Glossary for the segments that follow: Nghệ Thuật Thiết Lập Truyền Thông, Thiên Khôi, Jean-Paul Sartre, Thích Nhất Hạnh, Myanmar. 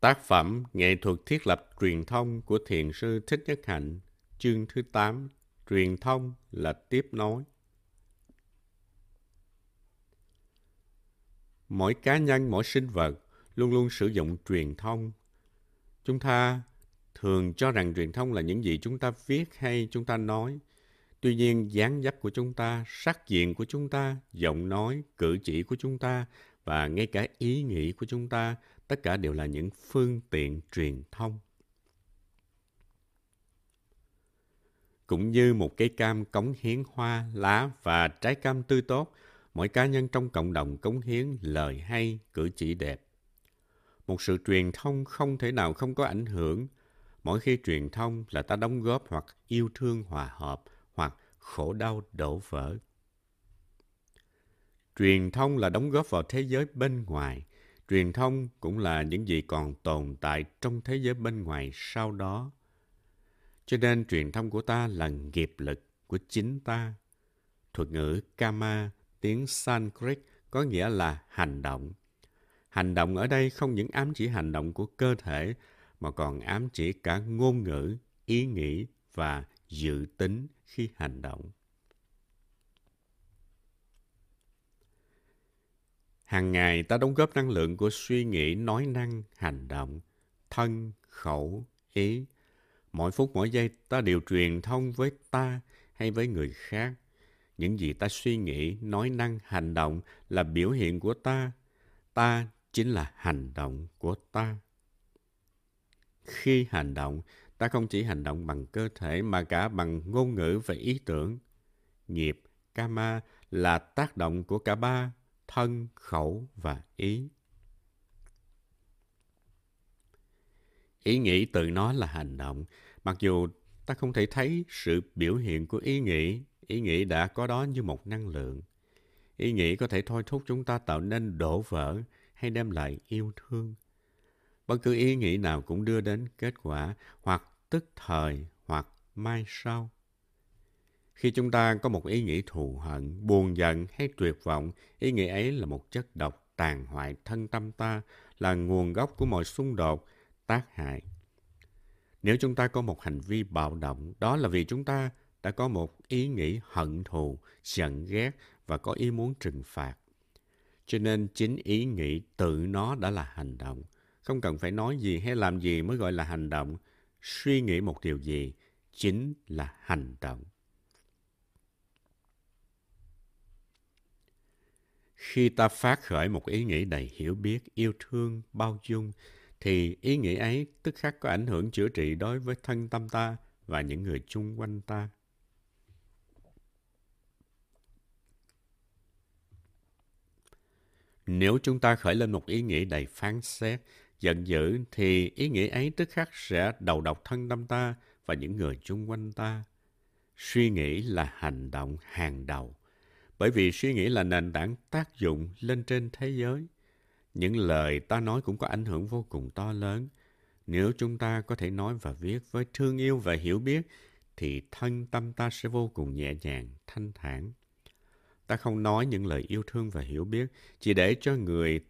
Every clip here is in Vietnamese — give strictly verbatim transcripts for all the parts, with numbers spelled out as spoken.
Tác phẩm Nghệ thuật thiết lập truyền thông của Thiền sư Thích Nhất Hạnh, chương thứ tám, truyền thông là tiếp nối. Mỗi cá nhân, mỗi sinh vật luôn luôn sử dụng truyền thông. Chúng ta thường cho rằng truyền thông là những gì chúng ta viết hay chúng ta nói. Tuy nhiên, dáng dấp của chúng ta, sắc diện của chúng ta, giọng nói, cử chỉ của chúng ta và ngay cả ý nghĩ của chúng ta, tất cả đều là những phương tiện truyền thông. Cũng như một cây cam cống hiến hoa, lá và trái cam tươi tốt, mỗi cá nhân trong cộng đồng cống hiến lời hay, cử chỉ đẹp. Một sự truyền thông không thể nào không có ảnh hưởng. Mỗi khi truyền thông là ta đóng góp hoặc yêu thương hòa hợp hoặc khổ đau đổ vỡ. Truyền thông là đóng góp vào thế giới bên ngoài. Truyền thông cũng là những gì còn tồn tại trong thế giới bên ngoài sau đó. Cho nên truyền thông của ta là nghiệp lực của chính ta. Thuật ngữ karma, tiếng Sanskrit có nghĩa là hành động. Hành động ở đây không những ám chỉ hành động của cơ thể, mà còn ám chỉ cả ngôn ngữ, ý nghĩ và dự tính khi hành động. Hàng ngày ta đóng góp năng lượng của suy nghĩ, nói năng, hành động, thân, khẩu, ý. Mỗi phút mỗi giây ta đều truyền thông với ta hay với người khác. Những gì ta suy nghĩ, nói năng, hành động là biểu hiện của ta. Ta chính là hành động của ta. Khi hành động, ta không chỉ hành động bằng cơ thể mà cả bằng ngôn ngữ và ý tưởng. Nghiệp, karma là tác động của cả ba, thân, khẩu và ý. Ý nghĩ tự nó là hành động. Mặc dù ta không thể thấy sự biểu hiện của ý nghĩ, ý nghĩ đã có đó như một năng lượng. Ý nghĩ có thể thôi thúc chúng ta tạo nên đổ vỡ hay đem lại yêu thương. Bất cứ ý nghĩ nào cũng đưa đến kết quả hoặc tức thời hoặc mai sau. Khi chúng ta có một ý nghĩ thù hận, buồn giận hay tuyệt vọng, ý nghĩ ấy là một chất độc tàn hoại thân tâm ta, là nguồn gốc của mọi xung đột, tác hại. Nếu chúng ta có một hành vi bạo động, đó là vì chúng ta đã có một ý nghĩ hận thù, giận ghét và có ý muốn trừng phạt. Cho nên chính ý nghĩ tự nó đã là hành động. Không cần phải nói gì hay làm gì mới gọi là hành động. Suy nghĩ một điều gì chính là hành động. Khi ta phát khởi một ý nghĩ đầy hiểu biết, yêu thương, bao dung, thì ý nghĩ ấy tức khắc có ảnh hưởng chữa trị đối với thân tâm ta và những người chung quanh ta. Nếu chúng ta khởi lên một ý nghĩ đầy phán xét, giận dữ, thì ý nghĩ ấy tức khắc sẽ đầu độc thân tâm ta và những người chung quanh ta. Suy nghĩ là hành động hàng đầu, bởi vì suy nghĩ là nền tảng tác dụng lên trên thế giới. Những lời ta nói cũng có ảnh hưởng vô cùng to lớn. Nếu chúng ta có thể nói và viết với thương yêu và hiểu biết, thì thân tâm ta sẽ vô cùng nhẹ nhàng, thanh thản. Ta không nói những lời yêu thương và hiểu biết, chỉ để cho người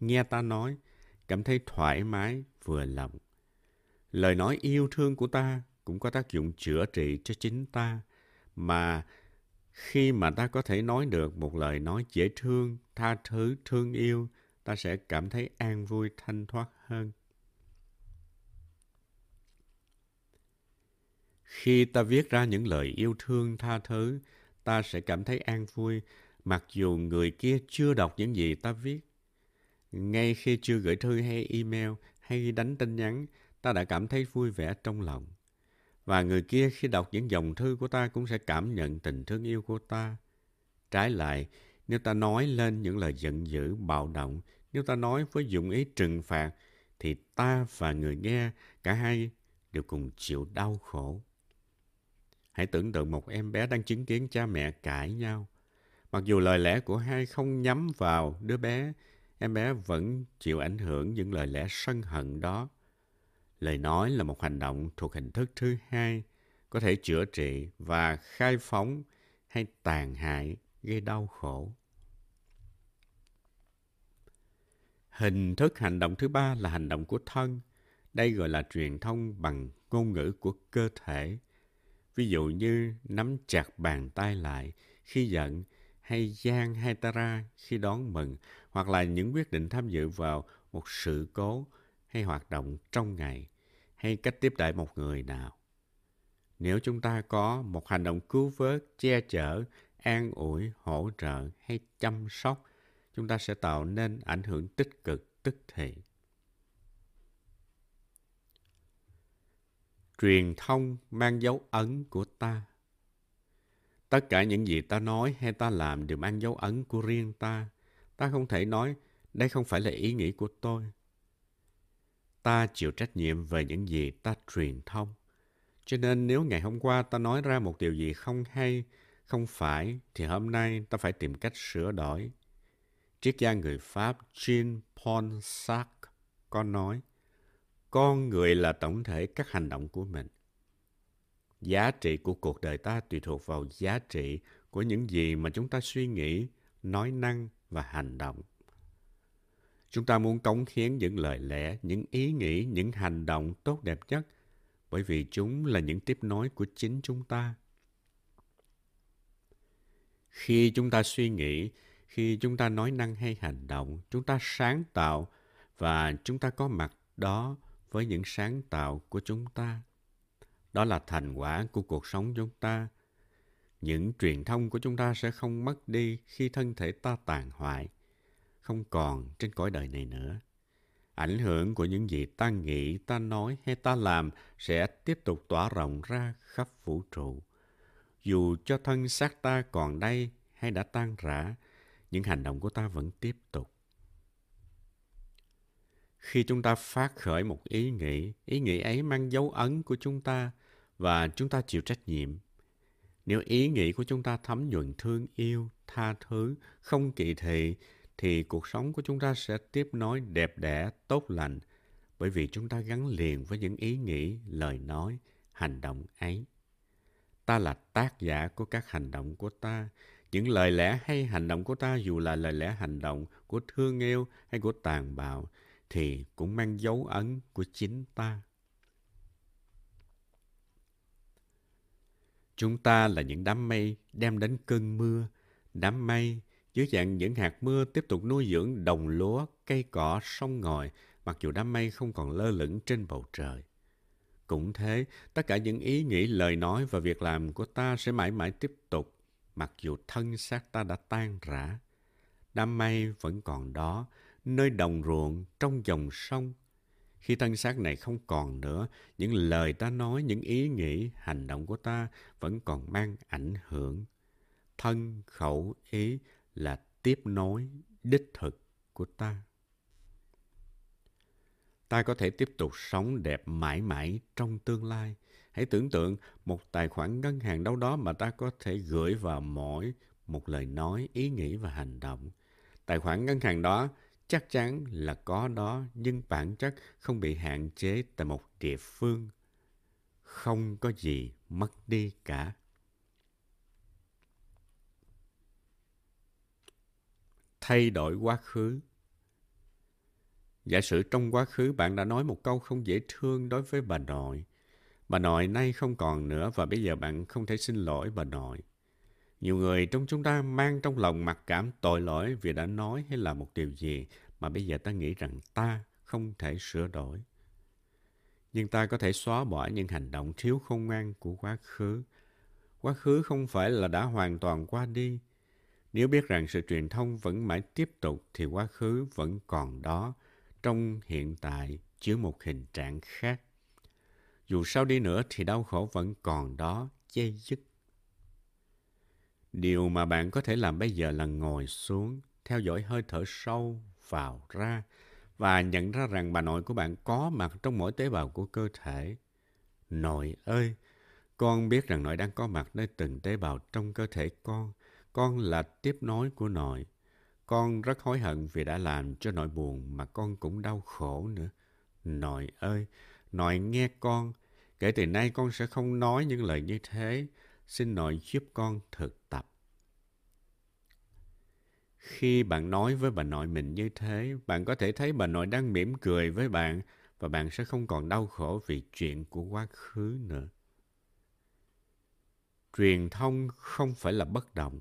nghe ta nói cảm thấy thoải mái, vừa lòng. Lời nói yêu thương của ta cũng có tác dụng chữa trị cho chính ta, mà khi mà ta có thể nói được một lời nói dễ thương, tha thứ, thương yêu, ta sẽ cảm thấy an vui, thanh thoát hơn. Khi ta viết ra những lời yêu thương, tha thứ, ta sẽ cảm thấy an vui, mặc dù người kia chưa đọc những gì ta viết. Ngay khi chưa gửi thư hay email hay đánh tin nhắn, ta đã cảm thấy vui vẻ trong lòng. Và người kia khi đọc những dòng thư của ta cũng sẽ cảm nhận tình thương yêu của ta. Trái lại, nếu ta nói lên những lời giận dữ, bạo động, nếu ta nói với dụng ý trừng phạt, thì ta và người nghe, cả hai đều cùng chịu đau khổ. Hãy tưởng tượng một em bé đang chứng kiến cha mẹ cãi nhau. Mặc dù lời lẽ của hai không nhắm vào đứa bé, em bé vẫn chịu ảnh hưởng những lời lẽ sân hận đó. Lời nói là một hành động thuộc hình thức thứ hai, có thể chữa trị và khai phóng hay tàn hại, gây đau khổ. Hình thức hành động thứ ba là hành động của thân. Đây gọi là truyền thông bằng ngôn ngữ của cơ thể. Ví dụ như nắm chặt bàn tay lại khi giận, hay giang hai ta ra khi đón mừng, hoặc là những quyết định tham dự vào một sự cố hay hoạt động trong ngày, hay cách tiếp đãi một người nào. Nếu chúng ta có một hành động cứu vớt, che chở, an ủi, hỗ trợ hay chăm sóc, chúng ta sẽ tạo nên ảnh hưởng tích cực tức thì. Truyền thông mang dấu ấn của ta. Tất cả những gì ta nói hay ta làm đều mang dấu ấn của riêng ta. Ta không thể nói, đây không phải là ý nghĩ của tôi. Ta chịu trách nhiệm về những gì ta truyền thông. Cho nên nếu ngày hôm qua ta nói ra một điều gì không hay, không phải, thì hôm nay ta phải tìm cách sửa đổi. Triết gia người Pháp Jean-Paul Sartre có nói, con người là tổng thể các hành động của mình. Giá trị của cuộc đời ta tùy thuộc vào giá trị của những gì mà chúng ta suy nghĩ, nói năng và hành động. Chúng ta muốn cống hiến những lời lẽ, những ý nghĩ, những hành động tốt đẹp nhất, bởi vì chúng là những tiếp nối của chính chúng ta. Khi chúng ta suy nghĩ, khi chúng ta nói năng hay hành động, chúng ta sáng tạo và chúng ta có mặt đó với những sáng tạo của chúng ta. Đó là thành quả của cuộc sống chúng ta. Những truyền thông của chúng ta sẽ không mất đi khi thân thể ta tàn hoại, không còn trên cõi đời này nữa. Ảnh hưởng của những gì ta nghĩ, ta nói hay ta làm sẽ tiếp tục tỏa rộng ra khắp vũ trụ. Dù cho thân xác ta còn đây hay đã tan rã, những hành động của ta vẫn tiếp tục. Khi chúng ta phát khởi một ý nghĩ, ý nghĩ ấy mang dấu ấn của chúng ta và chúng ta chịu trách nhiệm. Nếu ý nghĩ của chúng ta thấm nhuần thương yêu, tha thứ, không kỳ thị, thì cuộc sống của chúng ta sẽ tiếp nối đẹp đẽ, tốt lành, bởi vì chúng ta gắn liền với những ý nghĩ, lời nói, hành động ấy. Ta là tác giả của các hành động của ta. Những lời lẽ hay hành động của ta, dù là lời lẽ hành động của thương yêu hay của tàn bạo, thì cũng mang dấu ấn của chính ta. Chúng ta là những đám mây đem đến cơn mưa. Đám mây dưới dạng những hạt mưa tiếp tục nuôi dưỡng đồng lúa, cây cỏ, sông ngòi, mặc dù đám mây không còn lơ lửng trên bầu trời. Cũng thế, tất cả những ý nghĩ, lời nói và việc làm của ta sẽ mãi mãi tiếp tục, mặc dù thân xác ta đã tan rã. Đám mây vẫn còn đó, nơi đồng ruộng, trong dòng sông. Khi thân xác này không còn nữa, những lời ta nói, những ý nghĩ, hành động của ta vẫn còn mang ảnh hưởng. Thân, khẩu, ý là tiếp nối đích thực của ta. Ta có thể tiếp tục sống đẹp mãi mãi trong tương lai. Hãy tưởng tượng một tài khoản ngân hàng đâu đó mà ta có thể gửi vào mỗi một lời nói, ý nghĩ và hành động. Tài khoản ngân hàng đó chắc chắn là có đó, nhưng bản chất không bị hạn chế tại một địa phương. Không có gì mất đi cả. Thay đổi quá khứ. Giả sử trong quá khứ bạn đã nói một câu không dễ thương đối với bà nội. Bà nội nay không còn nữa và bây giờ bạn không thể xin lỗi bà nội. Nhiều người trong chúng ta mang trong lòng mặc cảm tội lỗi vì đã nói hay làm một điều gì mà bây giờ ta nghĩ rằng ta không thể sửa đổi. Nhưng ta có thể xóa bỏ những hành động thiếu khôn ngoan của quá khứ. Quá khứ không phải là đã hoàn toàn qua đi. Nếu biết rằng sự truyền thông vẫn mãi tiếp tục thì quá khứ vẫn còn đó, trong hiện tại chứa một hình trạng khác. Dù sao đi nữa thì đau khổ vẫn còn đó, dây dứt. Điều mà bạn có thể làm bây giờ là ngồi xuống, theo dõi hơi thở sâu vào ra và nhận ra rằng bà nội của bạn có mặt trong mỗi tế bào của cơ thể. Nội ơi, con biết rằng nội đang có mặt nơi từng tế bào trong cơ thể con. Con là tiếp nối của nội. Con rất hối hận vì đã làm cho nội buồn mà con cũng đau khổ nữa. Nội ơi, nội nghe con. Kể từ nay con sẽ không nói những lời như thế. Xin nội giúp con thực tập. Khi bạn nói với bà nội mình như thế, bạn có thể thấy bà nội đang mỉm cười với bạn và bạn sẽ không còn đau khổ vì chuyện của quá khứ nữa. Truyền thông không phải là bất động.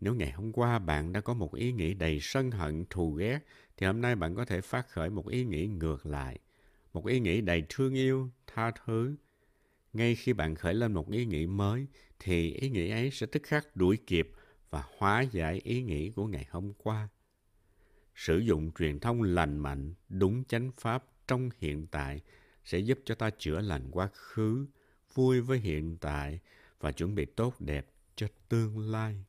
Nếu ngày hôm qua bạn đã có một ý nghĩ đầy sân hận, thù ghét, thì hôm nay bạn có thể phát khởi một ý nghĩ ngược lại, một ý nghĩ đầy thương yêu, tha thứ. Ngay khi bạn khởi lên một ý nghĩ mới, thì ý nghĩ ấy sẽ tức khắc đuổi kịp và hóa giải ý nghĩ của ngày hôm qua. Sử dụng truyền thông lành mạnh, đúng chánh pháp trong hiện tại sẽ giúp cho ta chữa lành quá khứ, vui với hiện tại và chuẩn bị tốt đẹp cho tương lai.